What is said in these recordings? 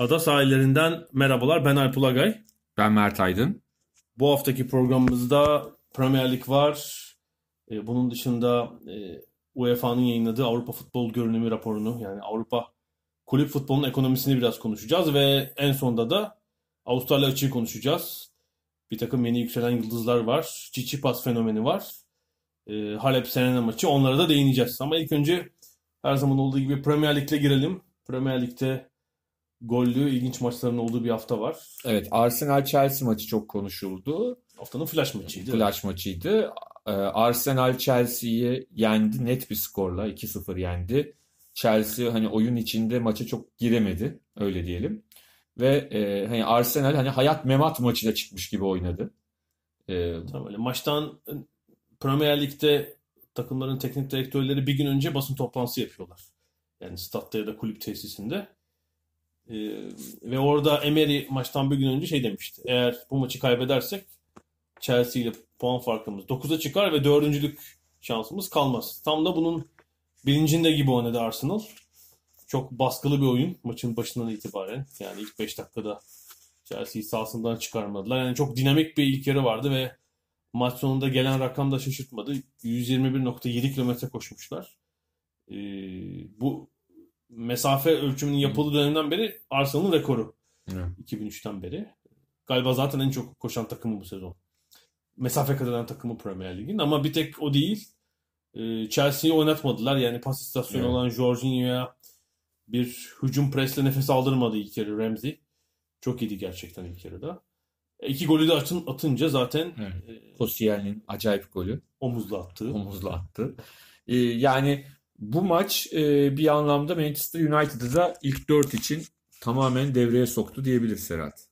Ada sahillerinden merhabalar. Ben Alp Ulagay. Ben Mert Aydın. Bu haftaki programımızda Premier League var. Bunun dışında UEFA'nın yayınladığı Avrupa Futbol Görünümü raporunu, yani Avrupa kulüp futbolunun ekonomisini biraz konuşacağız ve en sonda da Avustralya açığı konuşacağız. Bir takım yeni yükselen yıldızlar var. Tsitsipas fenomeni var. Halep Serena maçı, onlara da değineceğiz. Ama ilk önce her zaman olduğu gibi Premier League'le girelim. Premier League'te gollü, ilginç maçların olduğu bir hafta var. Evet, Arsenal-Chelsea maçı çok konuşuldu. Haftanın flash maçıydı. Flash maçıydı. Arsenal Chelsea'yi yendi, net bir skorla 2-0 yendi. Chelsea hani oyun içinde maça çok giremedi, öyle diyelim. Ve hani Arsenal hani hayat memat maçıyla çıkmış gibi oynadı. Tamam, öyle. Maçtan Premier Lig'de takımların teknik direktörleri bir gün önce basın toplantısı yapıyorlar. Yani statta ya da kulüp tesisinde. Ve orada Emery maçtan bir gün önce şey demişti. Eğer bu maçı kaybedersek Chelsea ile puan farkımız 9'a çıkar ve 4.'lük şansımız kalmaz. Tam da bunun bilincinde gibi oynadı Arsenal. Çok baskılı bir oyun maçın başından itibaren. Yani ilk 5 dakikada Chelsea'yi sahasından çıkarmadılar. Yani çok dinamik bir ilk yarı vardı ve maç sonunda gelen rakam da şaşırtmadı. 121.7 kilometre koşmuşlar. Bu mesafe ölçümünün yapıldığı dönemden beri Arsenal'ın rekoru. 2003'ten beri. Galiba zaten en çok koşan takımı bu sezon. Mesafe kat eden takımı Premier Lig'in. Ama bir tek o değil. Chelsea'yi oynatmadılar. Yani pas istasyonu olan Jorginho'ya bir hücum presle nefes aldırmadı ilk yarı Ramsey. Çok iyiydi gerçekten ilk yarıda. 2 golü de atınca zaten Koscielny'nin acayip golü. Omuzla attı. Yani bu maç bir anlamda Manchester United'ı da ilk 4 için tamamen devreye soktu diyebiliriz Serhat.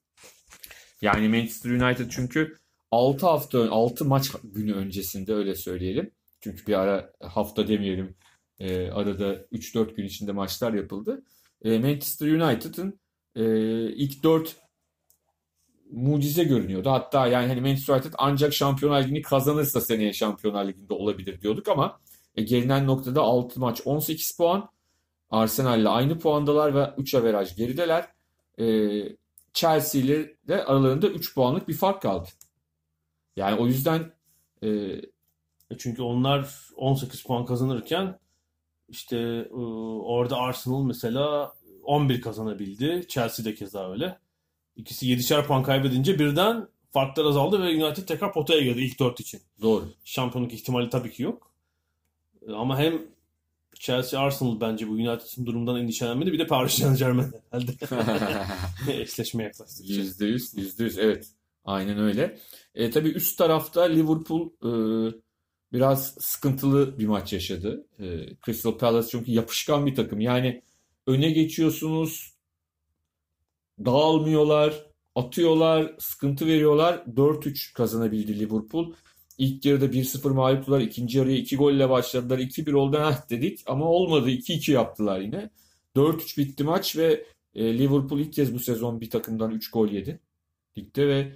Yani Manchester United çünkü 6 maç günü öncesinde, öyle söyleyelim. Çünkü bir ara hafta demeyelim, arada 3-4 gün içinde maçlar yapıldı. Manchester United'ın ilk 4 mucize görünüyordu. Hatta yani hani Manchester United ancak Şampiyonlar Ligi'ni kazanırsa seneye Şampiyonlar Ligi'nde olabilir diyorduk ama gelinen noktada 6 maç 18 puan. Arsenal'le aynı puandalar ve 3 averaj gerideler. Chelsea ile de aralarında 3 puanlık bir fark kaldı. Yani o yüzden çünkü onlar 18 puan kazanırken işte orada Arsenal mesela 11 kazanabildi. Chelsea de keza öyle. İkisi 7'şer puan kaybedince birden farklar azaldı ve United tekrar potaya girdi ilk 4 için. Doğru. Şampiyonluk ihtimali tabii ki yok. Ama hem Chelsea, Arsenal bence bu United'ın durumundan endişelenmedi. Bir de Paris Saint-Germain herhalde. Eşleşme yaklaştık. %100 evet. Aynen öyle. Tabii üst tarafta Liverpool biraz sıkıntılı bir maç yaşadı. Crystal Palace çünkü yapışkan bir takım. Yani öne geçiyorsunuz, dağılmıyorlar, atıyorlar, sıkıntı veriyorlar. 4-3 kazanabildi Liverpool. İlk yarıda 1-0 mağluptular. İkinci yarıya 2 golle başladılar. 2-1 oldu dedik ama olmadı. 2-2 yaptılar yine. 4-3 bitti maç ve Liverpool ilk kez bu sezon bir takımdan 3 gol yedi ligde ve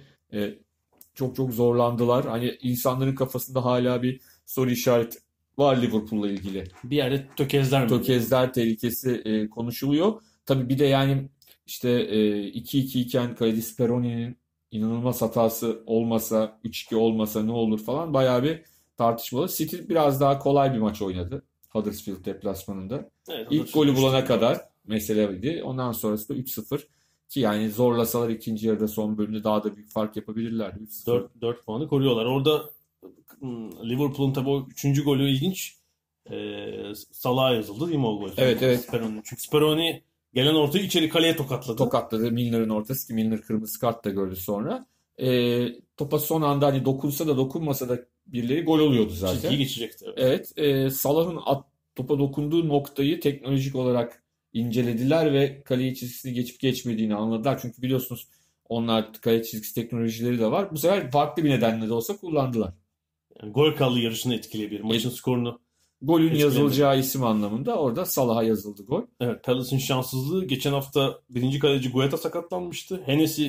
çok çok zorlandılar. Hani insanların kafasında hala bir soru işareti var Liverpool'la ilgili. Bir yerde tökezler tehlikesi konuşuluyor. Tabii bir de yani işte 2-2 iken kaleci Speroni'nin İnanılmaz hatası olmasa, 3-2 olmasa ne olur falan bayağı bir tartışmalı. City biraz daha kolay bir maç oynadı Huddersfield deplasmanında. Evet, İlk golü bulana kadar meseleydi. Ondan sonrası da 3-0 ki yani zorlasalar ikinci yarıda son bölümde daha da büyük fark yapabilirlerdi. 4 puanı koruyorlar. Orada Liverpool'un tabii o 3. golü ilginç. Salah yazıldı değil mi o gol? Evet. Speroni. Çünkü Speroni Gelen ortayı içeri kaleye tokatladı. Tokatladı Milner'ın ortası ki Milner kırmızı kart da gördü sonra. Topa son anda hani dokunsa da dokunmasa da birileri gol oluyordu zaten. Çizgiyi geçecekti. Evet. Salah'ın topa dokunduğu noktayı teknolojik olarak incelediler ve kale çizgisini geçip geçmediğini anladılar. Çünkü biliyorsunuz onlar kale çizgisi teknolojileri de var. Bu sefer farklı bir nedenle de olsa kullandılar. Yani gol kaldı yarışını etkileyebilir. Maçın skorunu. Golün etkileyebilir. Yazılacağı isim anlamında orada Salah'a yazıldı gol. Evet, Palace'in şanssızlığı. Geçen hafta birinci kaleci Guetta sakatlanmıştı. Hennessy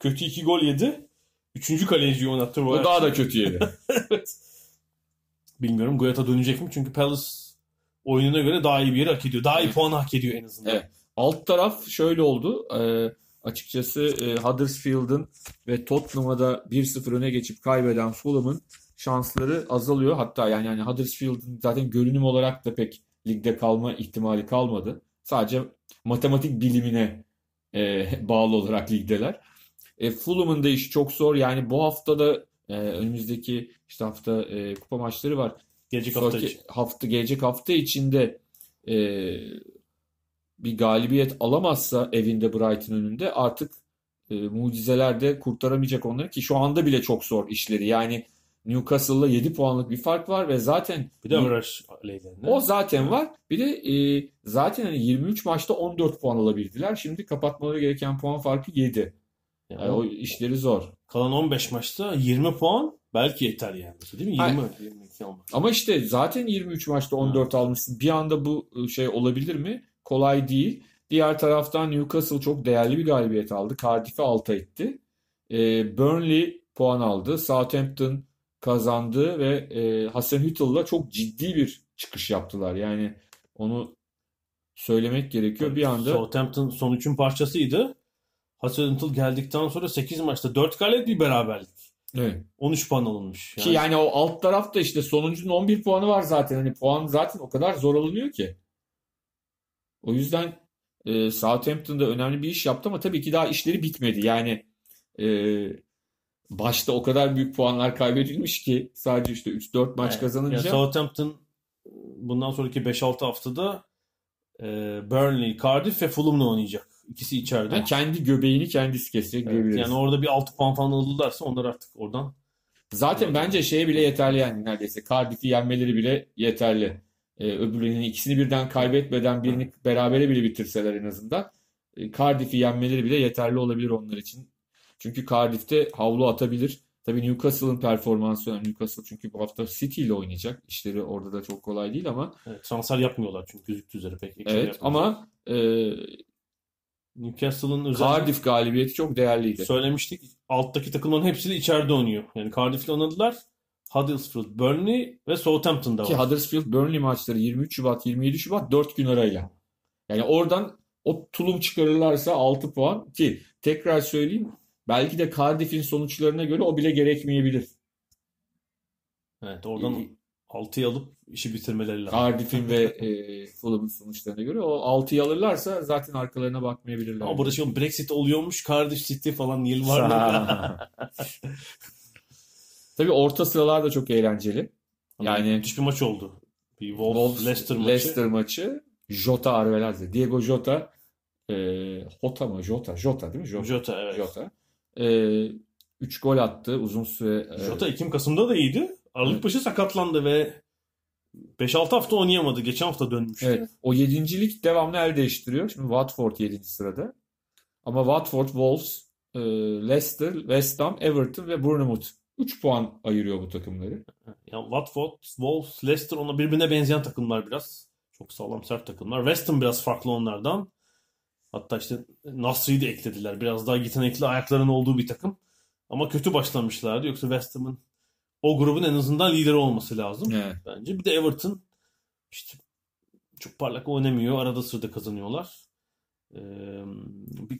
kötü 2 gol yedi. 3. kaleciyi oynattı. O daha da kötü yedi. Evet. Bilmiyorum Guetta dönecek mi? Çünkü Palace oyununa göre daha iyi bir yeri hak ediyor. Daha iyi puan hak ediyor en azından. Evet. Alt taraf şöyle oldu. Açıkçası Huddersfield'ın ve Tottenham'a da 1-0 öne geçip kaybeden Fulham'ın şansları azalıyor. Hatta yani Huddersfield'ın zaten görünüm olarak da pek ligde kalma ihtimali kalmadı. Sadece matematik bilimine bağlı olarak ligdeler. Fulham'ın da işi çok zor. Yani bu hafta da önümüzdeki işte hafta kupa maçları var. Gelecek hafta için. Gelecek hafta içinde bir galibiyet alamazsa evinde Brighton önünde artık mucizeler de kurtaramayacak onları ki şu anda bile çok zor işleri. Yani Newcastle'la 7 puanlık bir fark var ve zaten bir de o zaten var. Bir de zaten hani 23 maçta 14 puan alabildiler. Şimdi kapatmaları gereken puan farkı 7. Yani o işleri zor. Kalan 15 maçta 20 puan belki yeter yani. Değil mi? 20-22 almak. Ama işte zaten 23 maçta 14 almışsın. Bir anda bu şey olabilir mi? Kolay değil. Diğer taraftan Newcastle çok değerli bir galibiyet aldı. Cardiff'i alta etti. Burnley puan aldı. Southampton kazandı ve Hasan Hüttel'la çok ciddi bir çıkış yaptılar. Yani onu söylemek gerekiyor. Bir anda Southampton son 3'ün parçasıydı. Hasan Hüttel geldikten sonra 8 maçta 4 galibiyet bir beraberlik. Evet. 13 puan alınmış. Yani. Ki yani o alt tarafta işte sonuncunun 11 puanı var zaten. Hani puan zaten o kadar zor alınıyor ki. O yüzden Southampton'da önemli bir iş yaptı ama tabii ki daha işleri bitmedi. Yani başta o kadar büyük puanlar kaybedilmiş ki sadece işte 3-4 maç kazanınca. Yani Southampton bundan sonraki 5-6 haftada Burnley, Cardiff ve Fulham'la oynayacak. İkisi içeride. Yani kendi göbeğini kendisi kesecek. Evet, yani orada bir 6 puan falan alırlarsa onlar artık oradan. Zaten bence şeye bile yeterli yani neredeyse. Cardiff'i yenmeleri bile yeterli. Öbürlerinin ikisini birden kaybetmeden birini berabere bile bitirseler en azından. Cardiff'i yenmeleri bile yeterli olabilir onlar için. Çünkü Cardiff'te havlu atabilir. Tabii Newcastle'ın performansı önemli. Newcastle çünkü bu hafta City ile oynayacak. İşleri orada da çok kolay değil ama. Evet, transfer yapmıyorlar çünkü gözüktüğü üzere pek. Evet ama Newcastle'ın özellikle Cardiff galibiyeti çok değerliydi. Söylemiştik. Alttaki takımların hepsi de içeride oynuyor. Yani Cardiff'le oynadılar. Huddersfield, Burnley ve Southampton'da var. Ki Huddersfield, Burnley maçları 23 Şubat, 27 Şubat 4 gün arayla. Yani oradan o tulum çıkarırlarsa 6 puan ki tekrar söyleyeyim belki de Cardiff'in sonuçlarına göre o bile gerekmeyebilir. Evet oradan 6'yı alıp işi bitirmeleri lazım. Cardiff'in ve Fulham'ın sonuçlarına göre o 6'yı alırlarsa zaten arkalarına bakmayabilirler. Ama burada şimdi Brexit oluyormuş, Cardiff City falan yıl var mı? Tabii orta sıralar da çok eğlenceli. Yani müthiş bir maç oldu. Bir Wolves Leicester maçı. Jota Arveladze. Diogo Jota. Jota değil mi? Jota evet. Jota. 3 gol attı uzun süre. Jota Ekim Kasım'da da iyiydi. Aralıkbaşı sakatlandı ve 5-6 hafta oynayamadı. Geçen hafta dönmüştü. Evet. O 7.lik devamlı el değiştiriyor. Şimdi Watford 7. sırada. Ama Watford, Wolves, Leicester, West Ham, Everton ve Bournemouth 3 puan ayırıyor bu takımları. Yani Watford, Wolves, Leicester ona birbirine benzeyen takımlar biraz. Çok sağlam sert takımlar. West Ham biraz farklı onlardan. Hatta işte Nasri'yi de eklediler. Biraz daha yetenekli ayakların olduğu bir takım. Ama kötü başlamışlardı. Yoksa West Ham'ın o grubun en azından lideri olması lazım. Evet. Bence. Bir de Everton işte çok parlak oynamıyor. Arada sırada kazanıyorlar.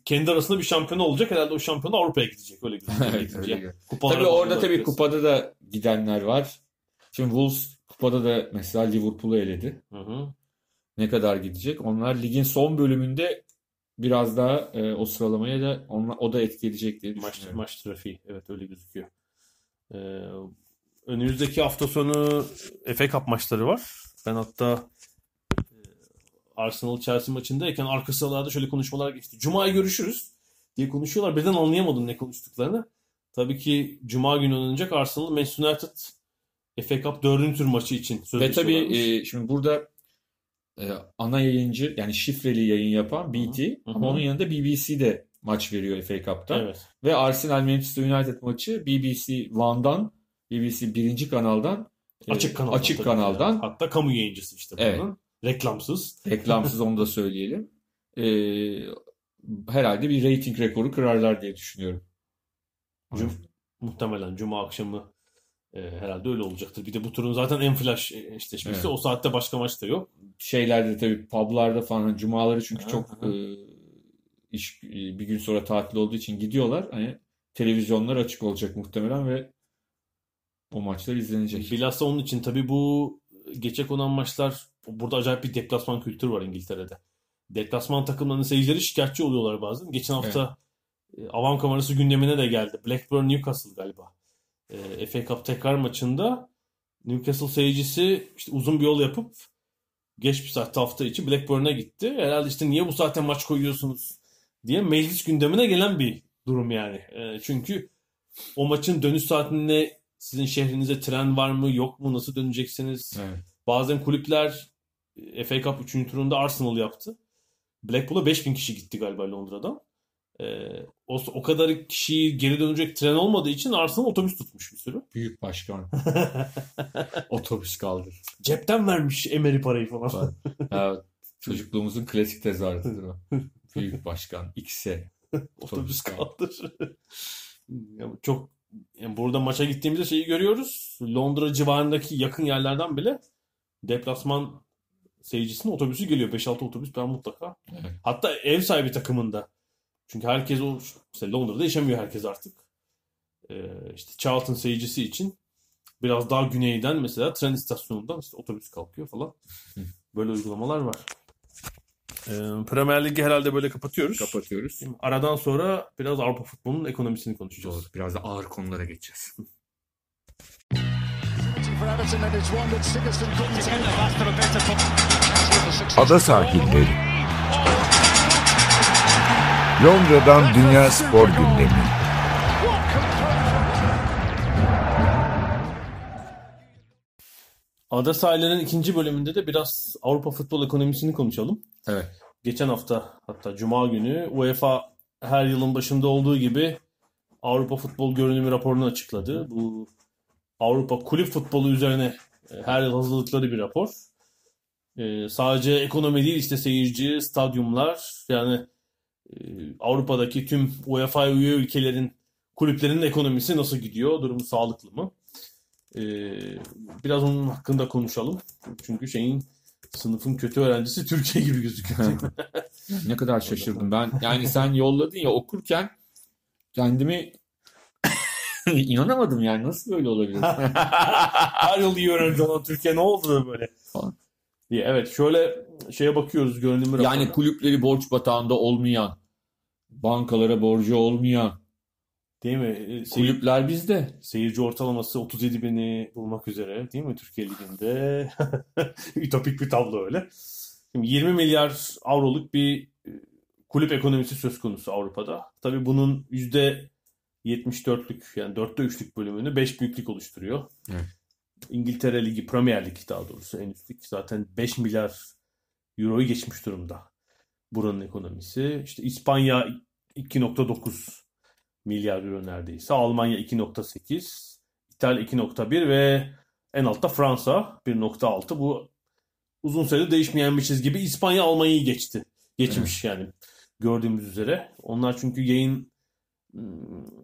Kendi arasında bir şampiyon olacak. Herhalde o şampiyon Avrupa'ya gidecek. Öyle güzel. Tabii orada tabii kupada da gidenler var. Şimdi Wolves kupada da mesela Liverpool'u eledi. Hı. Ne kadar gidecek? Onlar ligin son bölümünde biraz daha o sıralamaya da o da etkileyecek diye düşünüyorum. Maç trafiği. Evet öyle gözüküyor. Önümüzdeki hafta sonu FA Cup maçları var. Ben hatta Arsenal Chelsea maçındayken arka sıralarda şöyle konuşmalar geçti. Cuma'ya görüşürüz diye konuşuyorlar. Birden anlayamadım ne konuştuklarını. Tabii ki Cuma günü oynanacak Arsenal Manchester United FA Cup 4. tur maçı için sözleşme. Ve tabii şimdi burada ana yayıncı yani şifreli yayın yapan BT ama onun yanında BBC de maç veriyor FA Cup'ta. Evet. Ve Arsenal Manchester United maçı BBC One'dan, BBC 1. kanaldan, açık kanaldan. Yani. Hatta kamu yayıncısı işte bunun. Evet. Reklamsız. Reklamsız onu da söyleyelim. Herhalde bir rating rekoru kırarlar diye düşünüyorum. Muhtemelen Cuma akşamı herhalde öyle olacaktır. Bir de bu turun zaten en flash eşleşmesi. Evet. O saatte başka maç da yok. Şeylerde tabii publarda falan cumaları çünkü çok iş bir gün sonra tatil olduğu için gidiyorlar. Hani televizyonlar açık olacak muhtemelen ve o maçlar izlenecek. Bilhassa onun için tabii bu geçecek olan maçlar burada acayip bir deplasman kültürü var İngiltere'de. Deplasman takımlarının seyircileri şikayetçi oluyorlar bazen. Geçen hafta Avam kamerası gündemine de geldi. Blackburn Newcastle galiba. FA Cup tekrar maçında Newcastle seyircisi işte uzun bir yol yapıp geç bir saatte hafta içi Blackburn'a gitti. Herhalde işte niye bu saatte maç koyuyorsunuz diye meclis gündemine gelen bir durum yani. Çünkü o maçın dönüş saatinde sizin şehrinize tren var mı yok mu nasıl döneceksiniz? Evet. Bazen kulüpler FA Cup 3. turunda Arsenal yaptı. Blackpool'a 5000 kişi gitti galiba Londra'dan. O kadar kişiyi geri dönecek tren olmadığı için Arsenal otobüs tutmuş bir sürü. Büyük başkan. Otobüs kaldır. Cepten vermiş emeri parayı falan. Ya, çocukluğumuzun klasik tezahürüdür o. Büyük başkan. X'e. Otobüs kaldır. Ya, çok yani burada maça gittiğimizde şeyi görüyoruz. Londra civarındaki yakın yerlerden bile deplasman seyircisinin otobüsü geliyor. 5-6 otobüs ben mutlaka. Evet. Hatta ev sahibi takımında. Çünkü herkes işte Londra'da yaşamıyor herkes artık. İşte Charlton seyircisi için biraz daha güneyden mesela tren istasyonundan işte otobüs kalkıyor falan. Böyle uygulamalar var. Premier Lig'i herhalde böyle kapatıyoruz. Kapatıyoruz. Aradan sonra biraz Avrupa futbolunun ekonomisini konuşacağız. Doğru. Biraz da ağır konulara geçeceğiz. Ada Sahilleri. Londra'dan Dünya Spor Gündemi. Ada Sahilleri'nin 2. bölümünde de biraz Avrupa futbol ekonomisini konuşalım. Evet. Geçen hafta hatta Cuma günü UEFA her yılın başında olduğu gibi Avrupa Futbol Görünümü raporunu açıkladı. Bu Avrupa kulüp futbolu üzerine her yıl hazırladıkları bir rapor. Sadece ekonomi değil işte seyirci, stadyumlar yani Avrupa'daki tüm UEFA üye ülkelerin kulüplerinin ekonomisi nasıl gidiyor? Durumu sağlıklı mı? Biraz onun hakkında konuşalım. Çünkü sınıfın kötü öğrencisi Türkiye gibi gözüküyor. Ne kadar şaşırdım ben. Yani sen yolladın ya okurken kendimi inanamadım yani nasıl böyle olabilir? Her yıl iyi öğrenci olan Türkiye ne oldu böyle? Falan. Evet şöyle şeye bakıyoruz görünümü. Yani kulüpleri borç batağında olmayan, bankalara borcu olmayan. Değil mi? Kulüpler bizde. Seyirci ortalaması 37.000'i bulmak üzere değil mi Türkiye Ligi'nde? Ütopik bir tablo öyle. Şimdi 20 milyar avroluk bir kulüp ekonomisi söz konusu Avrupa'da. Tabii bunun %74'lük yani 4'te 3'lük bölümünü 5 büyüklük oluşturuyor. Evet. İngiltere Ligi, Premier Ligi daha doğrusu en üst lig zaten 5 milyar euroyu geçmiş durumda. Buranın ekonomisi. İşte İspanya 2.9 milyar euro neredeyse. Almanya 2.8, İtalya 2.1 ve en altta Fransa 1.6. Bu uzun süredir değişmeyen bir çizgi gibi. İspanya Almanya'yı geçti. Geçmiş yani gördüğümüz üzere. Onlar çünkü yayın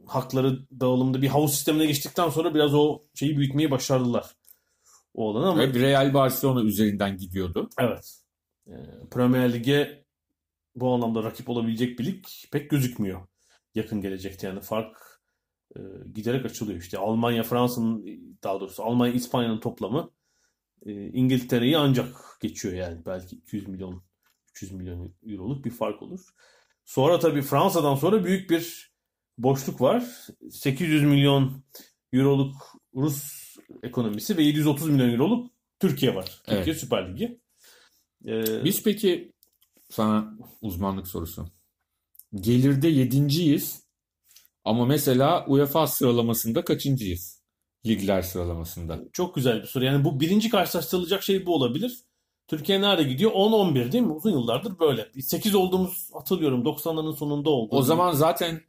hakları dağılımda bir havuz sistemine geçtikten sonra biraz o şeyi büyütmeyi başardılar. O olanı ama... Hep Real Barcelona üzerinden gidiyordu. Evet. Premier Lig'e bu anlamda rakip olabilecek bir lig pek gözükmüyor. Yakın gelecekte yani fark giderek açılıyor. İşte Almanya, Fransa'nın daha doğrusu Almanya, İspanya'nın toplamı İngiltere'yi ancak geçiyor yani. Belki 200 milyon, 300 milyon euroluk bir fark olur. Sonra tabii Fransa'dan sonra büyük bir boşluk var. 800 milyon euroluk Rus ekonomisi ve 730 milyon euroluk Türkiye var. Evet. Türkiye Süper Ligi. Biz peki sana uzmanlık sorusu. Gelirde 7.'yiz ama mesela UEFA sıralamasında kaçıncıyız? Ligler sıralamasında. Çok güzel bir soru. Yani bu birinci karşılaştırılacak şey bu olabilir. Türkiye nerede gidiyor? 10-11 değil mi? Uzun yıllardır böyle. 8 olduğumuz hatırlıyorum. 90'ların sonunda oldu. O zaman zaten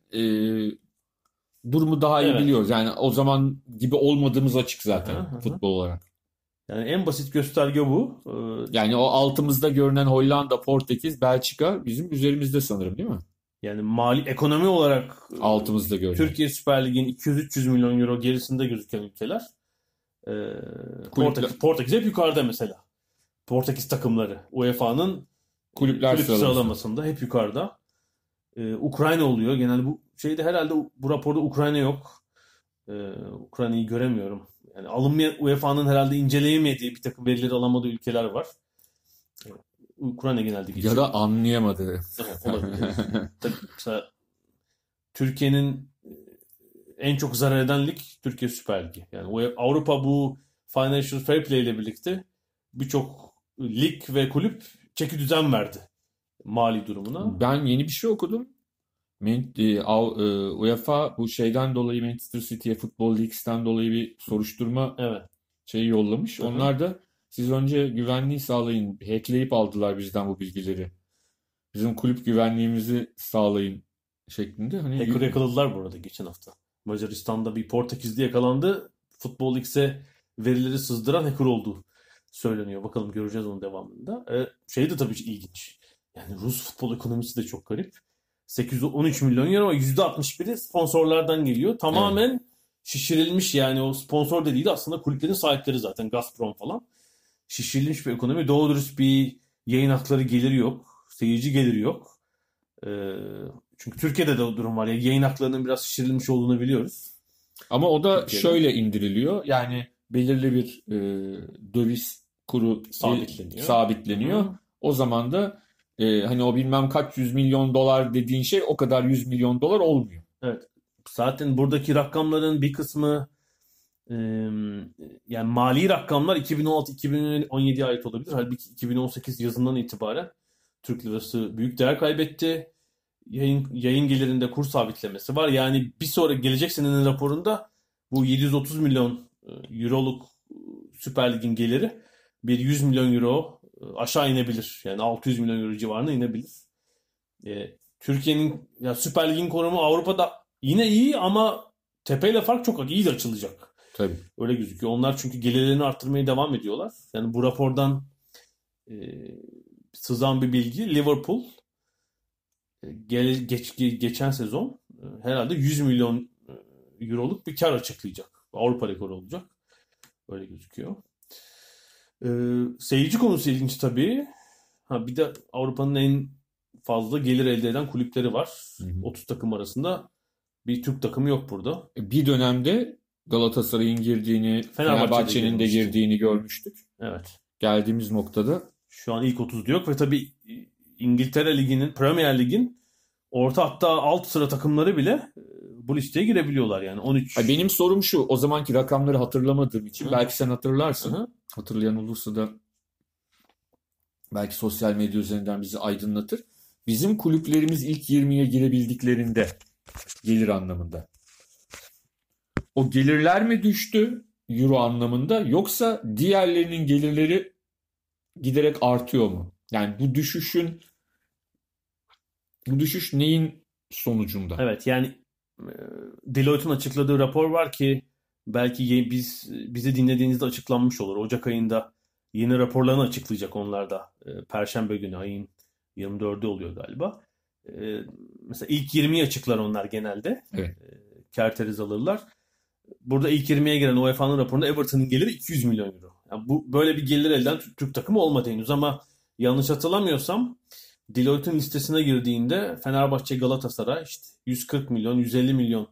durumu daha iyi biliyoruz. Yani o zaman gibi olmadığımız açık zaten futbol olarak. Yani en basit gösterge bu. Yani o altımızda görünen Hollanda, Portekiz, Belçika bizim üzerimizde sanırım değil mi? Yani mali ekonomi olarak altımızda görünen. Türkiye Süper Ligi'nin 200-300 milyon euro gerisinde gözüken ülkeler. Portekiz hep yukarıda mesela. Portekiz takımları UEFA'nın kulüp sıralamasında hep yukarıda. Ukrayna oluyor. Genelde bu şeyde herhalde bu raporda Ukrayna yok. Ukrayna'yı göremiyorum. Yani alınmayan, UEFA'nın herhalde inceleyemediği bir takım verileri alamadığı ülkeler var. Ukrayna genelde geçiyor. Ya da anlayamadığı. Tabii, Türkiye'nin en çok zarar eden lig Türkiye Süper Ligi. Yani Avrupa bu Financial Fair Play ile birlikte birçok lig ve kulüp çeki düzen verdi mali durumuna. Ben yeni bir şey okudum. UEFA bu şeyden dolayı Manchester City'ye Football League'den dolayı bir soruşturma şeyi yollamış. Hı-hı. Onlar da siz önce güvenliği sağlayın. Hackleyip aldılar bizden bu bilgileri. Bizim kulüp güvenliğimizi sağlayın şeklinde. Hani hacker yakaladılar bu arada geçen hafta. Macaristan'da bir Portekizli yakalandı. Football League'e verileri sızdıran hacker oldu söyleniyor. Bakalım göreceğiz onun devamında. Şey de tabii ilginç. Yani Rus futbol ekonomisi de çok garip. 813 milyon euro ama %61'i sponsorlardan geliyor. Tamamen şişirilmiş yani o sponsor dediği de aslında kulüplerin sahipleri zaten Gazprom falan. Şişirilmiş bir ekonomi. Doğru dürüst bir yayın hakları geliri yok. Seyirci geliri yok. Çünkü Türkiye'de de o durum var. Yani yayın haklarının biraz şişirilmiş olduğunu biliyoruz. Ama o da Türkiye'de şöyle indiriliyor. Yani belirli bir döviz kuru sabitleniyor. Hı-hı. O zaman da hani o bilmem kaç yüz milyon dolar dediğin şey o kadar 100 milyon dolar olmuyor. Evet. Zaten buradaki rakamların bir kısmı yani mali rakamlar 2016-2017'ye ait olabilir. Halbuki 2018 yazından itibaren Türk lirası büyük değer kaybetti. Yayın gelirinde kur sabitlemesi var. Yani bir sonraki gelecek senenin raporunda bu 730 milyon euroluk Süper Lig'in geliri bir 100 milyon euro aşağı inebilir. Yani 600 milyon euro civarına inebilir. Türkiye'nin yani Süper Lig'in konumu Avrupa'da yine iyi ama tepeyle fark çok iyi de açılacak. Tabii. Öyle gözüküyor. Onlar çünkü gelirlerini arttırmaya devam ediyorlar. Yani bu rapordan sızan bir bilgi. Liverpool geçen sezon herhalde 100 milyon euroluk bir kar açıklayacak. Avrupa rekoru olacak. Öyle gözüküyor. Seyirci konusu ilginç tabii. Bir de Avrupa'nın en fazla gelir elde eden kulüpleri var. Hı hı. 30 takım arasında bir Türk takımı yok burada. Bir dönemde Galatasaray'ın girdiğini, Fenerbahçe'nin de girdiğini görmüştük. Evet. Geldiğimiz noktada. Şu an ilk 30'da yok ve tabii İngiltere Ligi'nin, Premier Lig'in orta hatta alt sıra takımları bile bu listeye girebiliyorlar yani. 13. Benim sorum şu, o zamanki rakamları hatırlamadığım için belki sen hatırlarsın. Hı-hı. Hatırlayan olursa da belki sosyal medya üzerinden bizi aydınlatır. Bizim kulüplerimiz ilk 20'ye girebildiklerinde gelir anlamında. O gelirler mi düştü euro anlamında yoksa diğerlerinin gelirleri giderek artıyor mu? Yani bu düşüş neyin sonucunda? Evet yani Deloitte'un açıkladığı rapor var ki belki bizi dinlediğinizde açıklanmış olur. Ocak ayında yeni raporlarını açıklayacak onlar da. Perşembe günü ayın 24'ü oluyor galiba. Mesela ilk 20'yi açıklar onlar genelde. Evet. Kerteriz alırlar. Burada ilk 20'ye giren UEFA'nın raporunda Everton'ın geliri 200 milyon euro. Yani bu böyle bir gelir elden Türk takımı olmadı henüz ama yanlış hatırlamıyorsam Deloitte'un listesine girdiğinde Fenerbahçe, Galatasaray işte 140 milyon, 150 milyon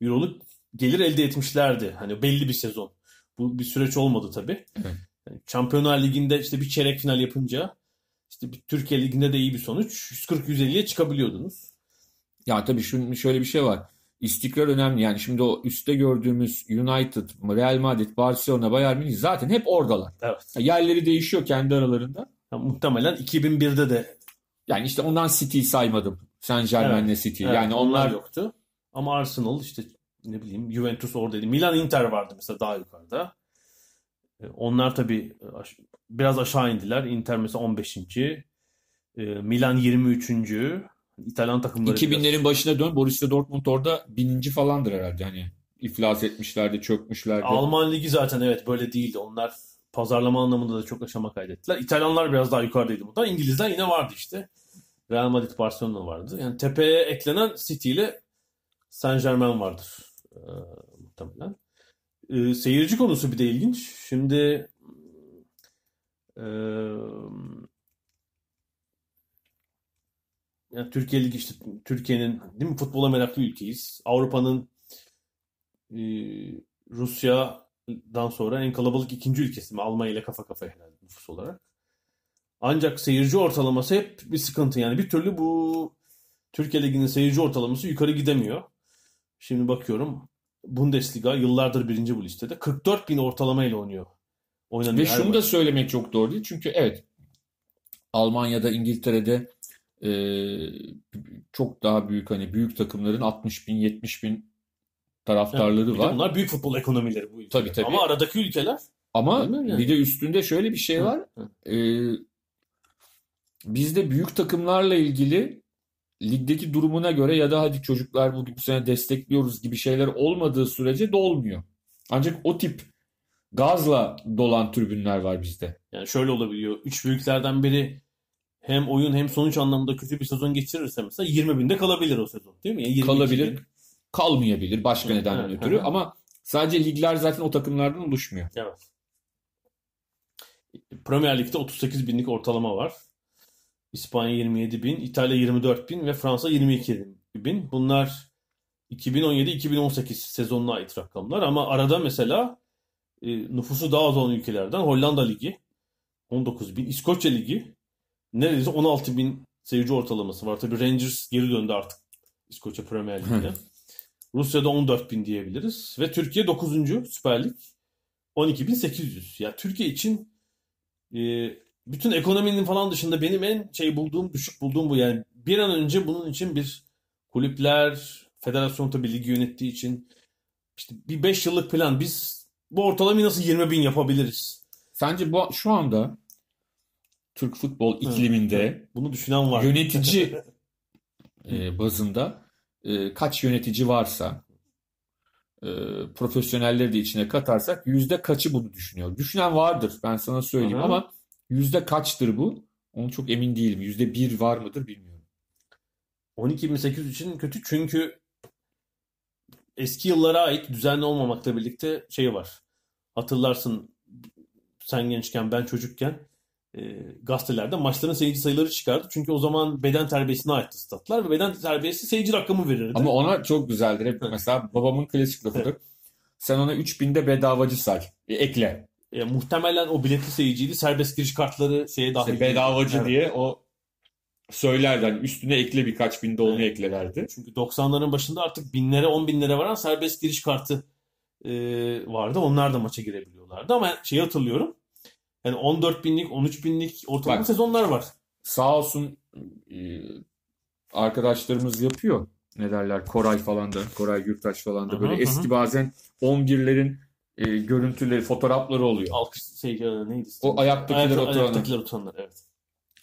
euroluk gelir elde etmişlerdi. Hani belli bir sezon. Bu bir süreç olmadı tabii. Yani Şampiyonlar Ligi'nde işte bir çeyrek final yapınca işte Türkiye Ligi'nde de iyi bir sonuç. 140-150'ye çıkabiliyordunuz. Ya tabii şöyle bir şey var. İstikrar önemli. Yani şimdi o üstte gördüğümüz United, Real Madrid, Barcelona, Bayern Münih zaten hep oradalar. Evet. Yerleri değişiyor kendi aralarında. Yani muhtemelen 2001'de de. Yani işte ondan City'yi saymadım. Saint Germain'le evet, City. Evet, yani onlar yoktu. Ama Arsenal işte ne bileyim Juventus oradaydı. Milan Inter vardı mesela daha yukarıda. Onlar tabii biraz aşağı indiler. Inter mesela 15. Milan 23. İtalyan takımları. 2000'lerin başına dön. Borussia Dortmund orada 1000. falandır herhalde. Hani iflas etmişlerdi, çökmüşlerdi. Alman Ligi zaten evet böyle değildi. Onlar pazarlama anlamında da çok aşama kaydettiler. İtalyanlar biraz daha yukarıdaydı burada. İngilizler yine vardı işte. Real Madrid, Barcelona vardı. Yani tepeye eklenen City ile Saint Germain vardır muhtemelen. Seyirci konusu bir de ilginç. Şimdi yani Türkiye Ligi işte Türkiye'nin değil mi futbola meraklı ülkeyiz. Avrupa'nın Rusya'dan sonra en kalabalık ikinci ülkesi mi? Almanya ile kafa kafaya herhalde nüfus olarak. Ancak seyirci ortalaması hep bir sıkıntı. Yani bir türlü bu Türkiye Ligi'nin seyirci ortalaması yukarı gidemiyor. Şimdi bakıyorum Bundesliga yıllardır birinci bu listede. 44 bin ortalamayla oynuyor. Oynanan ve şunu da söylemek çok doğru değil. Çünkü evet Almanya'da, İngiltere'de çok daha büyük hani büyük takımların 60 bin, 70 bin taraftarları evet, var. Bunlar büyük futbol ekonomileri bu ülkeler. Tabii. Ama aradaki ülkeler. Ama yani bir de üstünde şöyle bir şey var. Bizde büyük takımlarla ilgili ligdeki durumuna göre ya da hadi çocuklar bugün bu sene destekliyoruz gibi şeyler olmadığı sürece dolmuyor. Ancak o tip gazla dolan tribünler var bizde. Yani şöyle olabiliyor. Üç büyüklerden biri hem oyun hem sonuç anlamında kötü bir sezon geçirirse mesela 20 binde kalabilir o sezon değil mi? Yani kalabilir. Bin. Kalmayabilir başka nedenden ötürü ama sadece ligler zaten o takımlardan oluşmuyor. Evet. Premier Lig'de 38 binlik ortalama var. İspanya 27 bin, İtalya 24 bin ve Fransa 22 bin. Bunlar 2017-2018 sezonuna ait rakamlar. Ama arada mesela nüfusu daha az olan ülkelerden Hollanda Ligi 19 bin, İskoçya Ligi neredeyse 16 bin seyirci ortalaması var. Tabii Rangers geri döndü artık İskoçya Premier Ligi'ne. Rusya'da 14 bin diyebiliriz. Ve Türkiye 9. Süper Lig 12.800. Ya Türkiye için bütün ekonominin falan dışında benim en düşük bulduğum bu. Yani bir an önce bunun için bir kulüpler, federasyon tabii ligi yönettiği için işte bir 5 yıllık plan. Biz bu ortalamayı nasıl 20 bin yapabiliriz? Sence bu şu anda Türk futbol ikliminde bunu düşünen var. Yönetici bazında kaç yönetici varsa profesyonelleri de içine katarsak yüzde kaçı bunu düşünüyor? Düşünen vardır ben sana söyleyeyim ama yüzde kaçtır bu? Onu çok emin değilim. %1 var mıdır bilmiyorum. 12.800 için kötü çünkü eski yıllara ait düzenli olmamakla birlikte şey var. Hatırlarsın sen gençken ben çocukken gazetelerde maçların seyirci sayıları çıkardı. Çünkü o zaman beden terbiyesine aitti statlar ve beden terbiyesi seyirci rakamı verirdi. Ama ona çok güzeldir. Hep mesela babamın klasik lafıdır. Sen ona 3000'de bedavacı say. Ekle. Muhtemelen o biletli seyirciydi. Serbest giriş kartları şeye dahil. İşte bedavacı diye o söylerden yani üstüne ekle birkaç binde onu eklelerdi. Çünkü 90'ların başında artık binlere 10.000'lere varan serbest giriş kartı vardı. Onlar da maça girebiliyorlardı. Ama şeyi hatırlıyorum. Yani 14 binlik, 13 binlik ortalama sezonlar var. Sağ olsun arkadaşlarımız yapıyor. Ne derler? Koray Gürtaş falan da böyle eski bazen 11'lerin görüntüleri, fotoğrafları oluyor. Alkış neydi? O ayaktakiler oturanlar. Evet.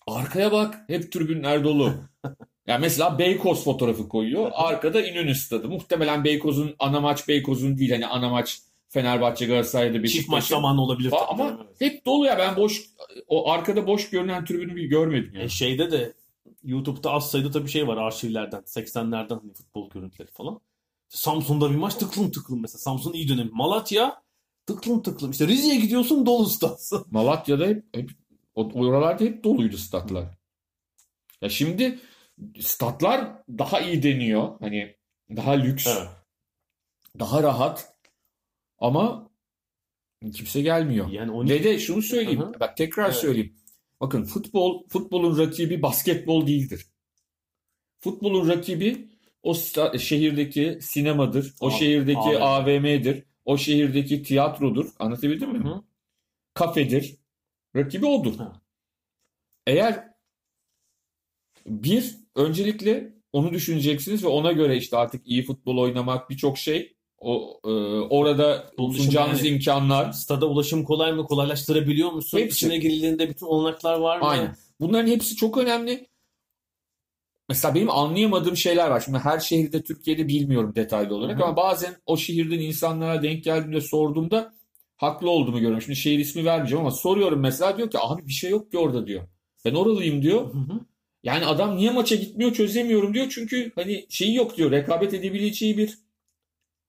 Arkaya bak. Hep tribünler dolu. Yani mesela Beykoz fotoğrafı koyuyor. Arkada İnönü Stadı. Muhtemelen Beykoz'un, ana maç Beykoz'un değil. Hani ana maç Fenerbahçe, Galatasaray'da Beşiktaş. Çift maç zamanı olabilir. Ama hep dolu ya. Ben o arkada boş görünen tribünü bir görmedim. Yani. Şeyde de YouTube'da az sayıda tabii şey var arşivlerden. 80'lerden hani futbol görüntüleri falan. Samsun'da bir maç tıklım tıklım mesela. Samsun'un iyi dönemi. Malatya tıklım tıklım. İşte Rize'ye gidiyorsun dolu stadı. Malatya'da hep oralarda hep doluydu statlar. Ya şimdi statlar daha iyi deniyor. Hani daha lüks. Evet. Daha rahat. Ama kimse gelmiyor. Yani Ve de şunu söyleyeyim. Bak tekrar söyleyeyim. Bakın futbolun rakibi basketbol değildir. Futbolun rakibi o şehirdeki sinemadır. O şehirdeki AVM'dir. O şehirdeki tiyatrodur. Anlatabildim mi? Kafedir. Rakibi odur. Eğer bir, öncelikle onu düşüneceksiniz ve ona göre işte artık iyi futbol oynamak, birçok şey orada sunacağınız yani, imkanlar. Stada ulaşım kolay mı? Kolaylaştırabiliyor musun? Hepsi. İçine girildiğinde bütün olanaklar var mı? Aynen. Bunların hepsi çok önemli. Mesela benim anlayamadığım şeyler var. Şimdi her şehirde, Türkiye'de bilmiyorum detaylı olarak, hı-hı, ama bazen o şehirden insanlara denk geldiğimde sorduğumda haklı olduğumu görüyorum. Şimdi şehir ismi vermeyeceğim ama soruyorum mesela, diyor ki abi bir şey yok ki orada diyor. Ben oralıyım diyor. Hı-hı. Yani adam niye maça gitmiyor çözemiyorum diyor. Çünkü hani şeyi yok diyor. Rekabet edebileceği bir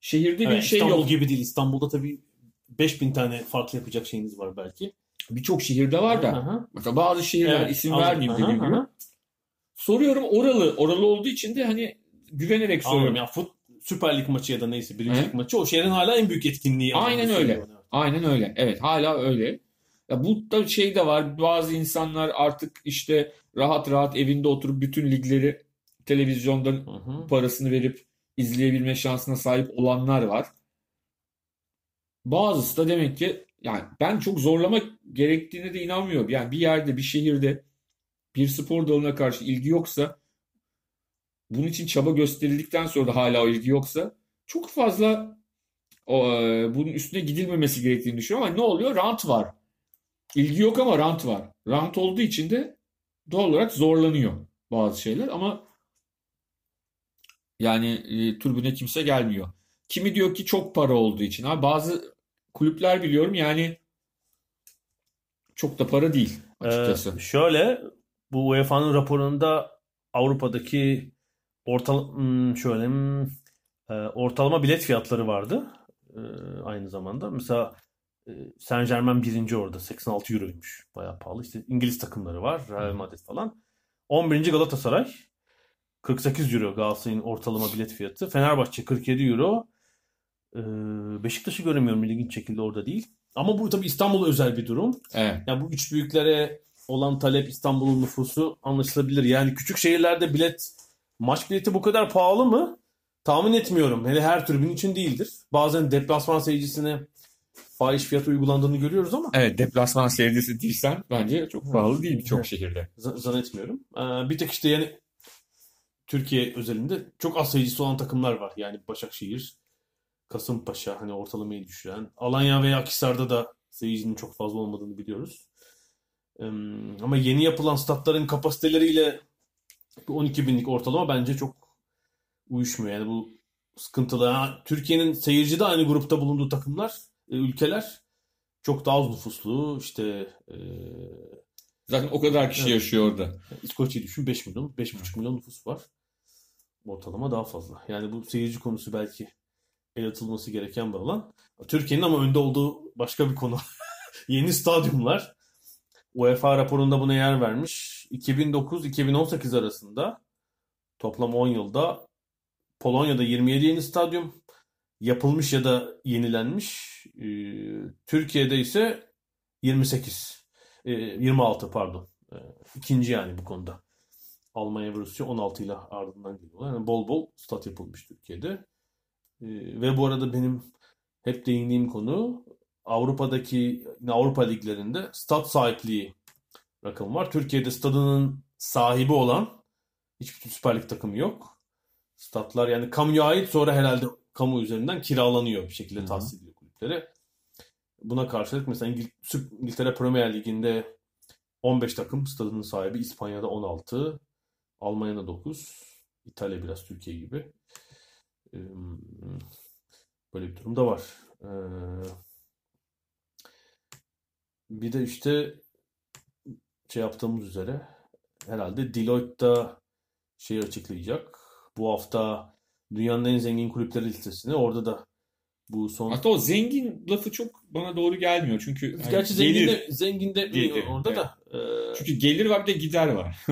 şehirde, evet, bir şey İstanbul yok. İstanbul gibi değil. İstanbul'da tabii 5000 tane farklı yapacak şeyiniz var belki. Birçok şehirde var da. Hı-hı. Mesela bazı şehirler, evet, isim vermeyeyim dediğim gibi. Soruyorum oralı olduğu için de hani güvenerek soruyorum. Ya Süper Lig maçı ya da neyse birincilik maçı o şehrin hala en büyük etkinliği. Aynen öyle. Bana. Aynen öyle. Evet, hala öyle. Ya bu da şey de var. Bazı insanlar artık işte rahat rahat evinde oturup bütün ligleri televizyondan, hı-hı, parasını verip izleyebilme şansına sahip olanlar var. Bazısı da demek ki yani ben çok zorlamak gerektiğine de inanmıyorum. Yani bir yerde, bir şehirde bir spor dalına karşı ilgi yoksa, bunun için çaba gösterildikten sonra da hala o ilgi yoksa, çok fazla bunun üstüne gidilmemesi gerektiğini düşünüyorum. Ama ne oluyor? Rant var. İlgi yok ama rant var. Rant olduğu için de doğal olarak zorlanıyor bazı şeyler ama yani tribüne kimse gelmiyor. Kimi diyor ki çok para olduğu için. Ha, bazı kulüpler biliyorum yani çok da para değil açıkçası. Şöyle, bu UEFA'nın raporunda Avrupa'daki ortalama bilet fiyatları vardı. Aynı zamanda. Mesela Saint Germain birinci orada. 86 euroymuş. Bayağı pahalı. İşte İngiliz takımları var. Real Madrid falan. 11. Galatasaray. 48 euro Galatasaray'ın ortalama bilet fiyatı. Fenerbahçe 47 euro. Beşiktaş'ı göremiyorum. İlginç şekilde orada değil. Ama bu tabii İstanbul'a özel bir durum. Evet. Yani bu üç büyüklere olan talep, İstanbul'un nüfusu anlaşılabilir. Yani küçük şehirlerde maç bileti bu kadar pahalı mı? Tahmin etmiyorum. Hele her tribün için değildir. Bazen deplasman seyircisine fahiş fiyatı uygulandığını görüyoruz ama. Evet, deplasman seyircisi değilsen bence çok pahalı değil birçok şehirde. Zannetmiyorum. Bir tek işte yani Türkiye özelinde çok az seyircisi olan takımlar var. Yani Başakşehir, Kasımpaşa, hani ortalamayı düşüren. Alanya veya Akhisar'da da seyircinin çok fazla olmadığını biliyoruz. Ama yeni yapılan statların kapasiteleriyle 12 binlik ortalama bence çok uyuşmuyor. Yani bu sıkıntılı. Yani Türkiye'nin seyircide aynı grupta bulunduğu takımlar, ülkeler çok daha az nüfuslu. İşte zaten o kadar kişi yaşıyor orada. İskoçya'yı düşün, 5 milyon, 5,5 milyon nüfus var. Ortalama daha fazla. Yani bu seyirci konusu belki el atılması gereken bir alan. Türkiye'nin ama önde olduğu başka bir konu. Yeni stadyumlar. UEFA raporunda buna yer vermiş. 2009-2018 arasında toplam 10 yılda Polonya'da 27 yeni stadyum yapılmış ya da yenilenmiş. Türkiye'de ise 26 pardon. İkinci yani bu konuda. Almanya ve Rusya 16 ile ardından geliyorlar. Yani bol bol stat yapılmış Türkiye'de. Ve bu arada benim hep değindiğim konu, Avrupa liglerinde stat sahipliği rakamı var. Türkiye'de stadının sahibi olan hiçbir Süper Lig takımı yok. Statlar yani kamuya ait, sonra herhalde kamu üzerinden kiralanıyor bir şekilde, hı-hı, tahsis ediliyor kulüplere. Buna karşılık mesela İngiltere Premier Ligi'nde 15 takım stadının sahibi, İspanya'da 16, Almanya'da 9, İtalya biraz Türkiye gibi. Böyle bir durum da var. Bir de işte şey yaptığımız üzere herhalde Deloitte'da şeyi açıklayacak. Bu hafta dünyanın en zengin kulüpleri listesini, orada da bu son... Hatta o zengin lafı çok bana doğru gelmiyor. Çünkü gerçi yani zengin de orada evet. da. Çünkü gelir var, bir de gider var.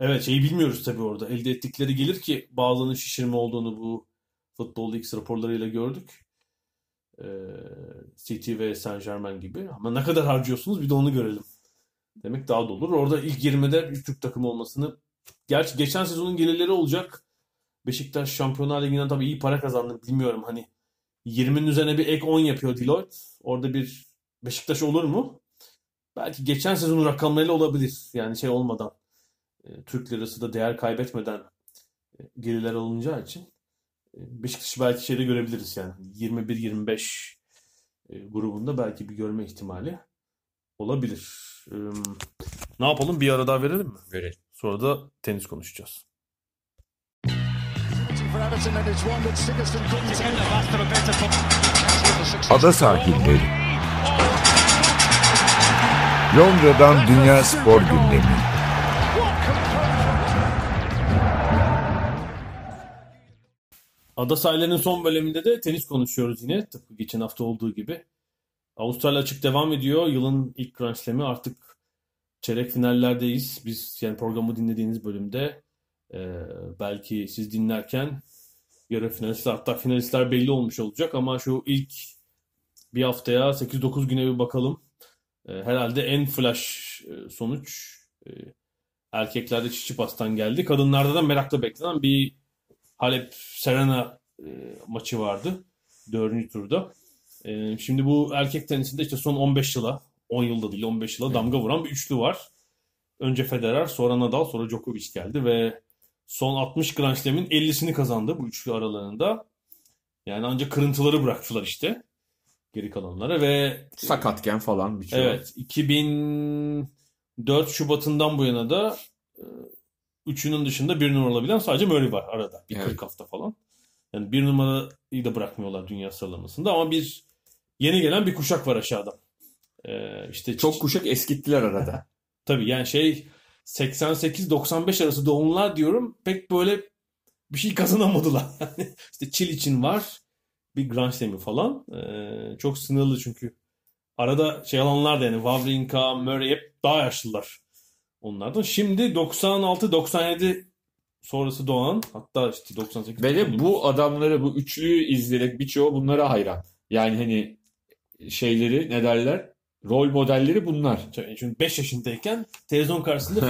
Evet, şeyi bilmiyoruz tabii orada. Elde ettikleri gelir ki bazılarının şişirme olduğunu bu Football Leaks raporlarıyla gördük. City ve Saint Germain gibi. Ama ne kadar harcıyorsunuz bir de onu görelim. Demek daha da olur. Orada ilk 20'de bir Türk takımı olmasını... Gerçi geçen sezonun gelirleri olacak. Beşiktaş Şampiyonlar Ligi'nden tabii iyi para kazandı. Bilmiyorum hani 20'nin üzerine bir ek 10 yapıyor Deloitte. Orada bir Beşiktaş olur mu? belki geçen sezon rakamlarıyla olabilir. Yani şey olmadan, Türk lirası da değer kaybetmeden geriler alınacağı için Beşiktaş'ı belki şeyde görebiliriz yani. 21-25 grubunda belki bir görme ihtimali olabilir. Ne yapalım? Bir ara daha verelim mi? Verelim. Sonra da tenis konuşacağız. Ada Sahilleri. Londra'dan Dünya Spor Gündemi. Ada Sahilleri'nin son bölümünde de tenis konuşuyoruz yine. Tıpkı geçen hafta olduğu gibi. Avustralya Açık devam ediyor. Yılın ilk Grand Slam'i, artık çeyrek finallerdeyiz. Biz yani programı dinlediğiniz bölümde belki siz dinlerken yarı finalistler, hatta finalistler belli olmuş olacak. Ama şu ilk bir haftaya, 8-9 güne bir bakalım. Herhalde en flash sonuç erkeklerde Tsitsipas'tan geldi. Kadınlarda da merakla beklenen bir Halep-Serena maçı vardı 4. turda. Şimdi bu erkek tenisinde işte son 15 yıla, 10 yılda değil 15 yıla damga vuran bir üçlü var. Önce Federer, sonra Nadal, sonra Djokovic geldi ve son 60 Grand Slam'in 50'sini kazandı bu üçlü aralarında. Yani ancak kırıntıları bıraktılar işte geri kalanlara ve sakatken falan birçok. Evet, 2004 Şubat'ından bu yana da üçünün dışında bir numara olabilen sadece Murray var arada. Bir 40 hafta falan. Yani bir numarayı da bırakmıyorlar dünya sıralamasında. Ama bir yeni gelen bir kuşak var aşağıda. İşte çok kuşak eskittiler arada. Tabii yani şey 88-95 arası doğumlar diyorum. Pek böyle bir şey kazanamadılar. İşte Çil için var. Bir Grand Slam'i falan. Çok sınırlı çünkü. Arada şey alanlar da yani Wawrinka, Murray hep daha yaşlılar onlardan. Şimdi 96-97 sonrası doğan, hatta işte 98. Böyle bu adamları, bu üçlüyü izleyerek birçoğu bunlara hayran. Yani hani şeyleri ne derler? Rol modelleri bunlar. Çünkü 5 yaşındayken televizyon karşısında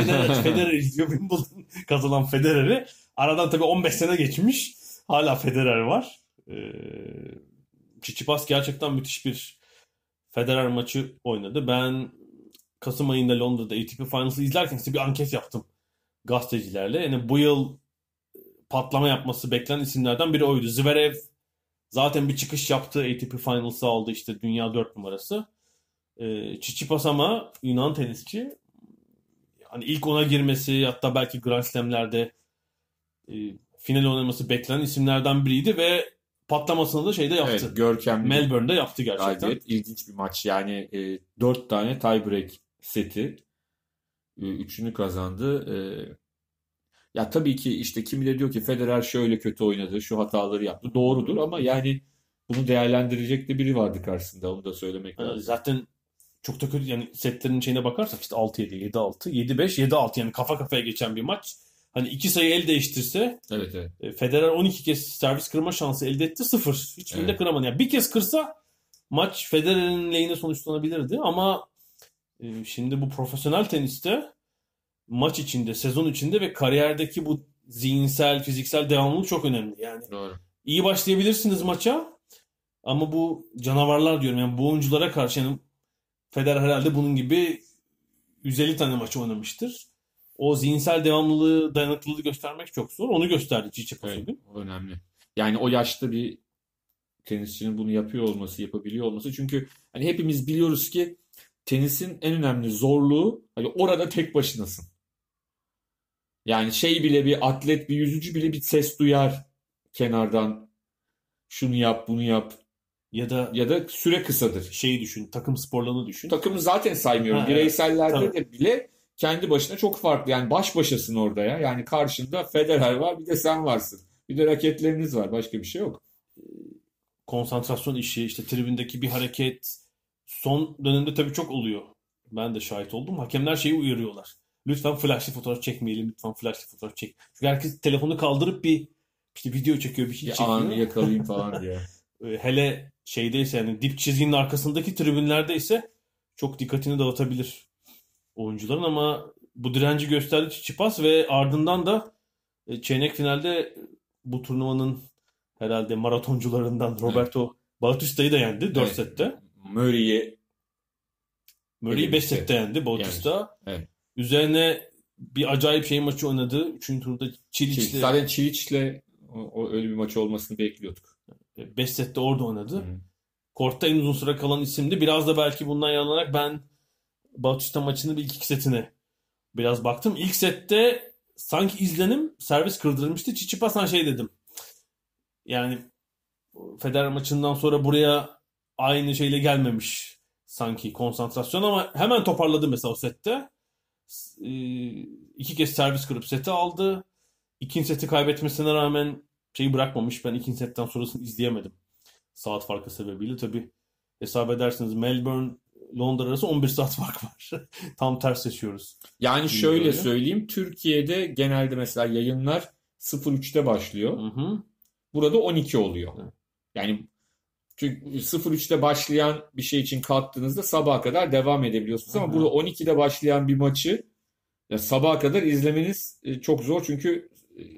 Federer izliyor. Wimbledon kazanan Federer'i. Aradan tabii 15 sene geçmiş. Hala Federer var. Tsitsipas gerçekten müthiş bir Federer maçı oynadı. Ben Kasım ayında Londra'da ATP Finals'ı izlerken işte bir anket yaptım gazetecilerle. Yani bu yıl patlama yapması beklenen isimlerden biri oydu. Zverev zaten bir çıkış yaptı. ATP Finals'ı aldı işte dünya 4 numarası. Tsitsipas ama Yunan tenisçi. Hani ilk 10'a girmesi, hatta belki Grand Slam'lerde final oynaması beklenen isimlerden biriydi ve patlamasını da şeyde yaptı. Evet, görkemli. Melbourne'de yaptı gerçekten. Gayet ilginç bir maç. Yani 4 tane tiebreak seti, üçünü kazandı. Ya tabii ki işte kimi de diyor ki Federer şöyle kötü oynadı, şu hataları yaptı. Doğrudur ama yani bunu değerlendirecek de biri vardı karşısında. Onu da söylemek lazım. Zaten çok da kötü yani setlerin şeyine bakarsak işte 6-7, 7-6, 7-5, 7-6 yani kafa kafaya geçen bir maç. Hani iki sayı el değiştirse evet. Federer 12 kez servis kırma şansı elde etti. 0. Hiçbirinde kıramadı. Yani bir kez kırsa maç Federer'in lehine sonuçlanabilirdi ama şimdi bu profesyonel teniste maç içinde, sezon içinde ve kariyerdeki bu zihinsel, fiziksel devamlılık çok önemli. Yani doğru. İyi başlayabilirsiniz maça ama bu canavarlar diyorum yani bu oyunculara karşı yani Federer herhalde bunun gibi 150 tane maçı oynamıştır. O zihinsel devamlılığı, dayanıklılığı göstermek çok zor. Onu gösterdi Tsitsipas'ı. Evet, önemli. Yani o yaşta bir tenisçinin bunu yapıyor olması, yapabiliyor olması. Çünkü hani hepimiz biliyoruz ki tenisin en önemli zorluğu hani orada tek başınasın. Yani şey bile bir atlet, bir yüzücü bile bir ses duyar kenardan. Şunu yap, bunu yap. Ya da süre kısadır. Şeyi düşün, takım sporlarını düşün. Takımı zaten saymıyorum. Bireysellerde evet, de bile kendi başına çok farklı. Yani baş başasın orada ya. Yani karşında Federer var, bir de sen varsın. Bir de raketleriniz var. Başka bir şey yok. Konsantrasyon işi, işte tribündeki bir hareket. Son dönemde tabii çok oluyor. Ben de şahit oldum. Hakemler şeyi uyarıyorlar. Lütfen flashlı fotoğraf çekmeyelim. Lütfen flashlı fotoğraf çek. Çünkü herkes telefonu kaldırıp bir işte video çekiyor, bir şey çekiyor. Anı yakalayayım falan diye. Hele şeydeyse yani dip çizginin arkasındaki tribünlerdeyse çok dikkatini dağıtabilir oyuncuların ama bu direnci gösterdi Tsitsipas ve ardından da çeyrek finalde bu turnuvanın herhalde maratoncularından Roberto Bautista'yı da yendi 4 sette. Murray'i Murray'i 5-0'da yendi Bautista. Evet. Evet. Üzerine bir acayip şey maçı oynadı. 3. turda Çiliç'le. Zaten Çiliç'le öyle bir maçı olmasını bekliyorduk. 5 sette orada oynadı. Hı. Kort'ta en uzun süre kalan isimdi. Biraz da belki bundan yararlanarak ben Bautista maçının bir iki setine biraz baktım. İlk sette sanki izlenim servis kırdırmıştı. Tsitsipas şey dedim. Yani Federer maçından sonra buraya aynı şeyle gelmemiş sanki konsantrasyon ama hemen toparladı mesela o sette. İki kez servis kırıp seti aldı. İkinci seti kaybetmesine rağmen şeyi bırakmamış. Ben ikinci setten sonrasını izleyemedim. Saat farkı sebebiyle. Tabii hesap edersiniz Melbourne Londra arası 11 saat fark var. Tam ters seçiyoruz. Yani şöyle böyle söyleyeyim. Türkiye'de genelde mesela yayınlar 03'te başlıyor. Hı hı. Burada 12 oluyor. Hı. Yani çünkü 03'te başlayan bir şey için kalktığınızda sabaha kadar devam edebiliyorsunuz. Hı hı. Ama burada 12'de başlayan bir maçı ya sabaha kadar izlemeniz çok zor. Çünkü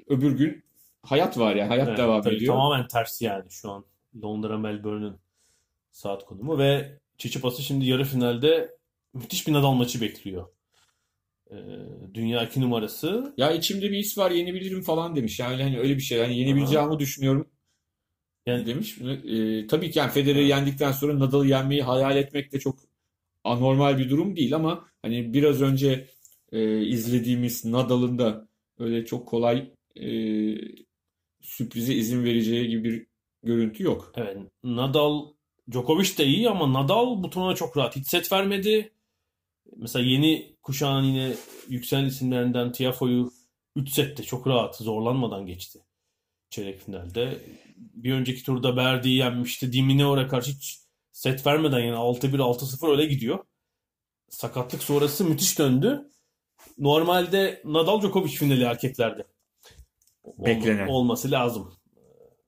öbür gün hayat var yani. Hayat evet, devam ediyor. Tamamen tersi yani şu an. Londra Melbourne'ün saat konumu ve Tsitsipas'ı şimdi yarı finalde müthiş bir Nadal maçı bekliyor. Dünya 2 numarası. Ya içimde bir his var yenebilirim falan demiş. Yani hani öyle bir şey. Yani yenebileceğimi düşünüyorum. Yani demiş. Tabii ki yani Federer'i yendikten sonra Nadal'ı yenmeyi hayal etmek de çok anormal bir durum değil ama hani biraz önce izlediğimiz Nadal'ın da öyle çok kolay sürprize izin vereceği gibi bir görüntü yok. Evet. Nadal, Djokovic de iyi ama Nadal bu turnuva çok rahat. Hiç set vermedi. Mesela yeni kuşağın yine yükselen isimlerinden Tiafoe'yu 3 sette çok rahat zorlanmadan geçti. Çeyrek finalde. Bir önceki turda Berdi'yi yenmişti. Di Minore'a karşı hiç set vermeden yani 6-1, 6-0 öyle gidiyor. Sakatlık sonrası müthiş döndü. Normalde Nadal Djokovic finali erkeklerde beklenen olması lazım.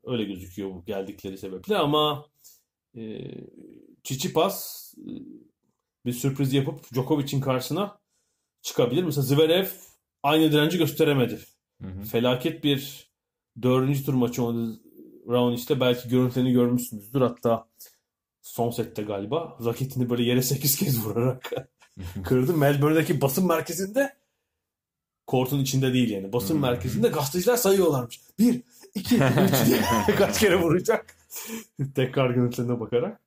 Öyle gözüküyor bu geldikleri sebeple ama Tsitsipas bir sürpriz yapıp Djokovic'in karşısına çıkabilir. Mesela Zverev aynı direnci gösteremedi. Hı hı. Felaket bir 4. tur maçı round işte belki görüntülerini görmüşsünüzdür. Hatta son sette galiba raketini böyle yere 8 kez vurarak kırdı. Melbourne'deki basın merkezinde kortun içinde değil yani. Basın merkezinde gazeteciler sayıyorlarmış. 1, 2, 3 kaç kere vuracak? Tekrar görüntülerine bakarak.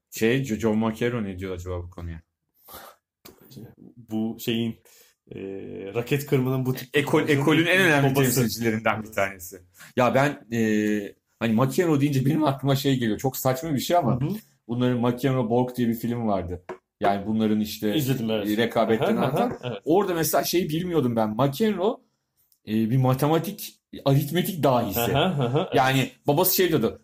John McEnroe ne diyor acaba bu konuya? Bu şeyin raket kırmanın bu ekolün en önemli temsilcilerinden bir tanesi. Ya ben hani McEnroe deyince benim aklıma şey geliyor. Çok saçma bir şey ama bunların McEnroe Borg diye bir film vardı. Yani bunların işte rekabetten artan. Evet. Orada mesela şeyi bilmiyordum ben. McEnroe bir matematik aritmetik dahisi. Yani babası şey diyordu.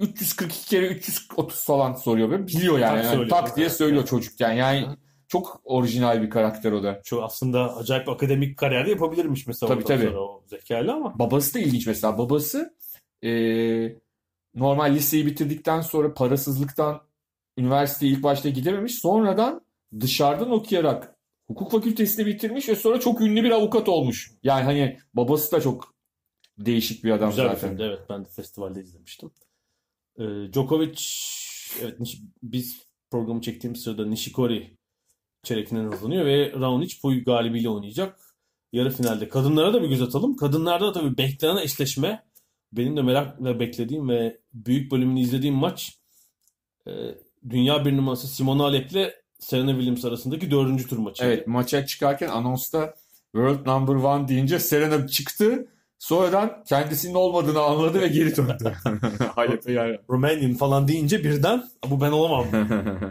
342 kere 330 falan soruyor. Böyle. Biliyor yani. Tak diye söylüyor çocukken. Yani çok orijinal bir karakter o da. Şu aslında acayip akademik kariyerde yapabilirmiş mesela. Tabii. O zekalı ama. Babası da ilginç mesela. Babası normal liseyi bitirdikten sonra parasızlıktan üniversiteye ilk başta gidememiş. Sonradan dışarıdan okuyarak hukuk fakültesini bitirmiş ve sonra çok ünlü bir avukat olmuş. Yani hani babası da çok değişik bir adam. Güzel zaten. Güzel bir filmdi. Evet, ben de festivalde izlemiştim. Djokovic, evet biz programı çektiğimiz sırada Nishikori çeyrekinden hazırlanıyor ve Raonic Puig galibiyle oynayacak. Yarı finalde. Kadınlara da bir göz atalım. Kadınlarda tabii beklenen eşleşme. Benim de merakla beklediğim ve büyük bölümünü izlediğim maç Dünya 1 numarası Simona Halep ile Serena Williams arasındaki 4. tur maçı. Evet, maça çıkarken anonsta World Number 1 deyince Serena çıktı. Sonradan kendisinin olmadığını anladı ve geri döndü. Halep'e yani. Romanian falan deyince birden bu ben olamam.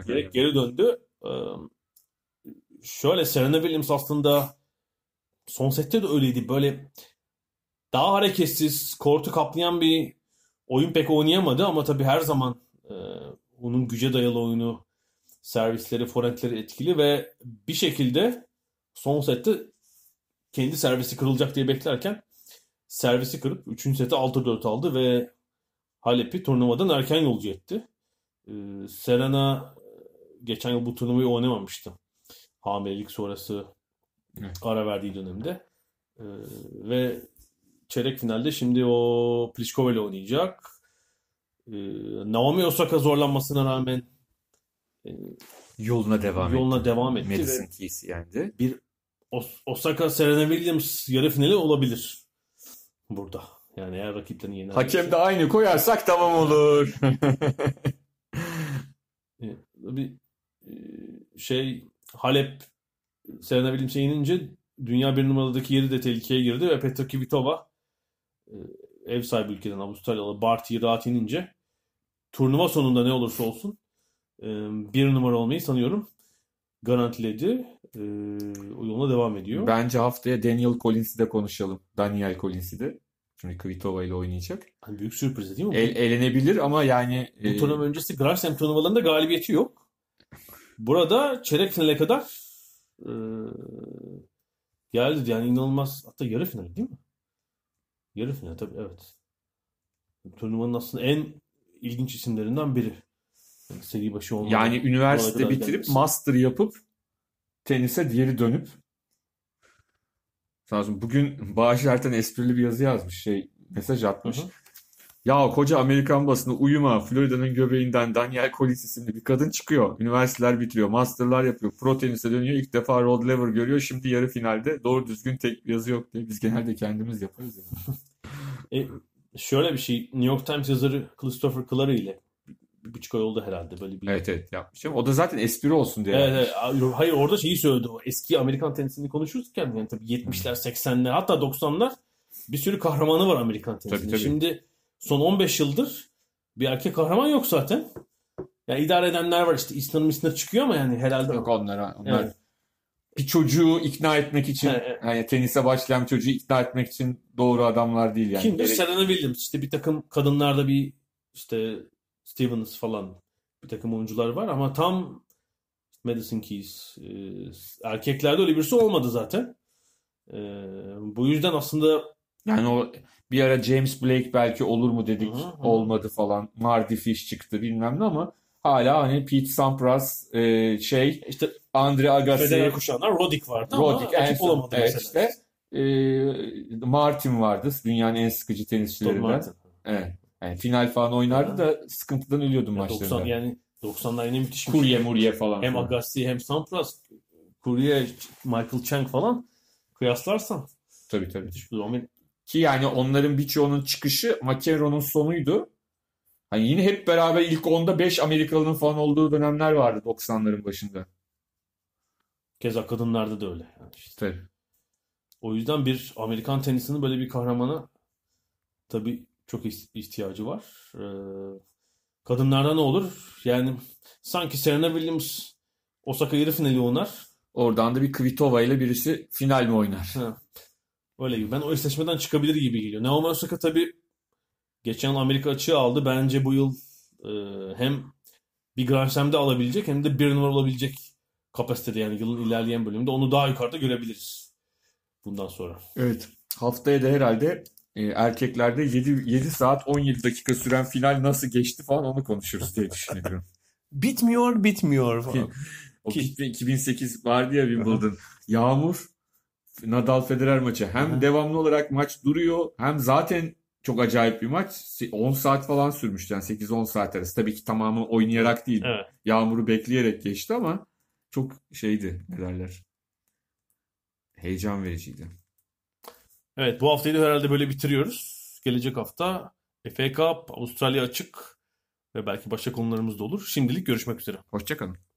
geri döndü. Şöyle Serena Williams aslında son sette de öyleydi. Böyle daha hareketsiz, kortu kaplayan bir oyun pek oynayamadı ama tabii her zaman onun güce dayalı oyunu, servisleri, forehandleri etkili ve bir şekilde son sette kendi servisi kırılacak diye beklerken servisi kırıp 3. seti 6-4 aldı ve Halep'i turnuvadan erken yolcu etti. Serena geçen yıl bu turnuvayı oynamamıştı. Hamilelik sonrası ara verdiği dönemde. Ve çeyrek finalde şimdi o Pliskova ile oynayacak. Naomi Osaka zorlanmasına rağmen yoluna devam etti. Madison Keys'i yendi. Bir Osaka Serena Williams yarı finali olabilir burada. Yani eğer rakipten yeni hakem de aynı koyarsak tamam olur. Bir Halep Serena Williams'e yenince dünya 1 numaradaki yeri de tehlikeye girdi ve Petra Kvitova ev sahibi ülkeden Avustralyalı Barty'yi rahat yenince turnuva sonunda ne olursa olsun 1 numara olmayı sanıyorum garantiledi. O yoluna devam ediyor. Bence haftaya Daniel Collins'i de konuşalım. Daniel Collins'i de. Çünkü Kvitova ile oynayacak. Yani büyük sürpriz değil mi? Elenebilir ama yani... Bu turnuva öncesi Grand Slam turnuvalarında galibiyeti yok. Burada çeyrek finale kadar geldi. Yani inanılmaz. Hatta yarı final değil mi? Yarı final tabii, evet. Turnuvanın aslında en ilginç isimlerinden biri. Yani seri başı olmadan. Yani üniversite bitirip gelmesin. Master yapıp tenise geri dönüp. Bugün Bağış Erten esprili bir yazı yazmış. Mesaj atmış. Hı-hı. Ya koca Amerikan basını uyuma. Florida'nın göbeğinden Daniel Collins isimli bir kadın çıkıyor. Üniversiteler bitiriyor. Master'lar yapıyor. Pro tenise dönüyor. İlk defa Rod Laver görüyor. Şimdi yarı finalde doğru düzgün tek yazı yok diye. Biz genelde kendimiz yaparız. Yani. Şöyle bir şey. New York Times yazarı Christopher Clary ile 1,5 ay oldu herhalde. Böyle bir... Evet yapmışım. O da zaten espri olsun diye. Evet, evet. Hayır orada şeyi söyledi o. Eski Amerikan tenisini konuşurken yani tabii 70'ler, 80'ler hatta 90'lar bir sürü kahramanı var Amerikan tenisinde. Tabii. Şimdi son 15 yıldır bir erkek kahraman yok zaten. Yani idare edenler var işte. İslam çıkıyor ama yani herhalde. Yok onlar. Evet. Bir çocuğu ikna etmek için yani tenise başlayan bir çocuğu ikna etmek için doğru adamlar değil yani. Şimdi Serena Williams işte bir takım kadınlarda bir işte Stevens falan bir takım oyuncular var ama tam Madison Keys erkeklerde öyle birisi olmadı zaten. Bu yüzden aslında yani o bir ara James Blake belki olur mu dedik. Hı-hı. Olmadı falan. Mardy Fish çıktı bilmem ne ama hala hani Pete Sampras işte Andre Agassi Federer kuşağında Roddick vardı ama rakip olamadı mesela. İşte Martin vardı. Dünyanın en sıkıcı tenisçilerinden. Evet. Yani final falan oynardı da sıkıntıdan ölüyordum maçlarında. 90 yani 90'lar yine müthiş. Kurye falan. Hem Agassi hem Sampras, Kurye, Michael Chang falan kıyaslarsan. Tabii. Ki yani onların birçoğunun çıkışı McEnroe'nun sonuydu. Hani yine hep beraber ilk 10'da 5 Amerikalı'nın falan olduğu dönemler vardı 90'ların başında. Keza kadınlarda da öyle. Yani işte. Tabii. O yüzden bir Amerikan tenisinin böyle bir kahramana tabii çok ihtiyacı var. Kadınlarda ne olur? Yani sanki Serena Williams Osaka yarı finali oynar. Oradan da bir Kvitova ile birisi final mi oynar? Ha. Öyle gibi. Ben o eşleşmeden çıkabilir gibi geliyor. Naomi Osaka tabii geçen Amerika açığı aldı. Bence bu yıl hem bir Grand Slam'de alabilecek hem de 1 numara olabilecek kapasitede. Yani yılın ilerleyen bölümünde onu daha yukarıda görebiliriz bundan sonra. Evet. Haftaya da herhalde erkeklerde 7 saat 17 dakika süren final nasıl geçti falan onu konuşuruz diye düşünüyorum. Bitmiyor falan. O 2008 vardı ya Wimbledon. Yağmur, Nadal-Federer maçı. Hem devamlı olarak maç duruyor hem zaten çok acayip bir maç. 10 saat falan sürmüştü yani 8-10 saat arası. Tabii ki tamamı oynayarak değil. Evet. Yağmuru bekleyerek geçti ama çok heyecan vericiydi. Evet, bu haftayı da herhalde böyle bitiriyoruz. Gelecek hafta FA Cup, Avustralya açık ve belki başka konularımız da olur. Şimdilik görüşmek üzere. Hoşça kalın.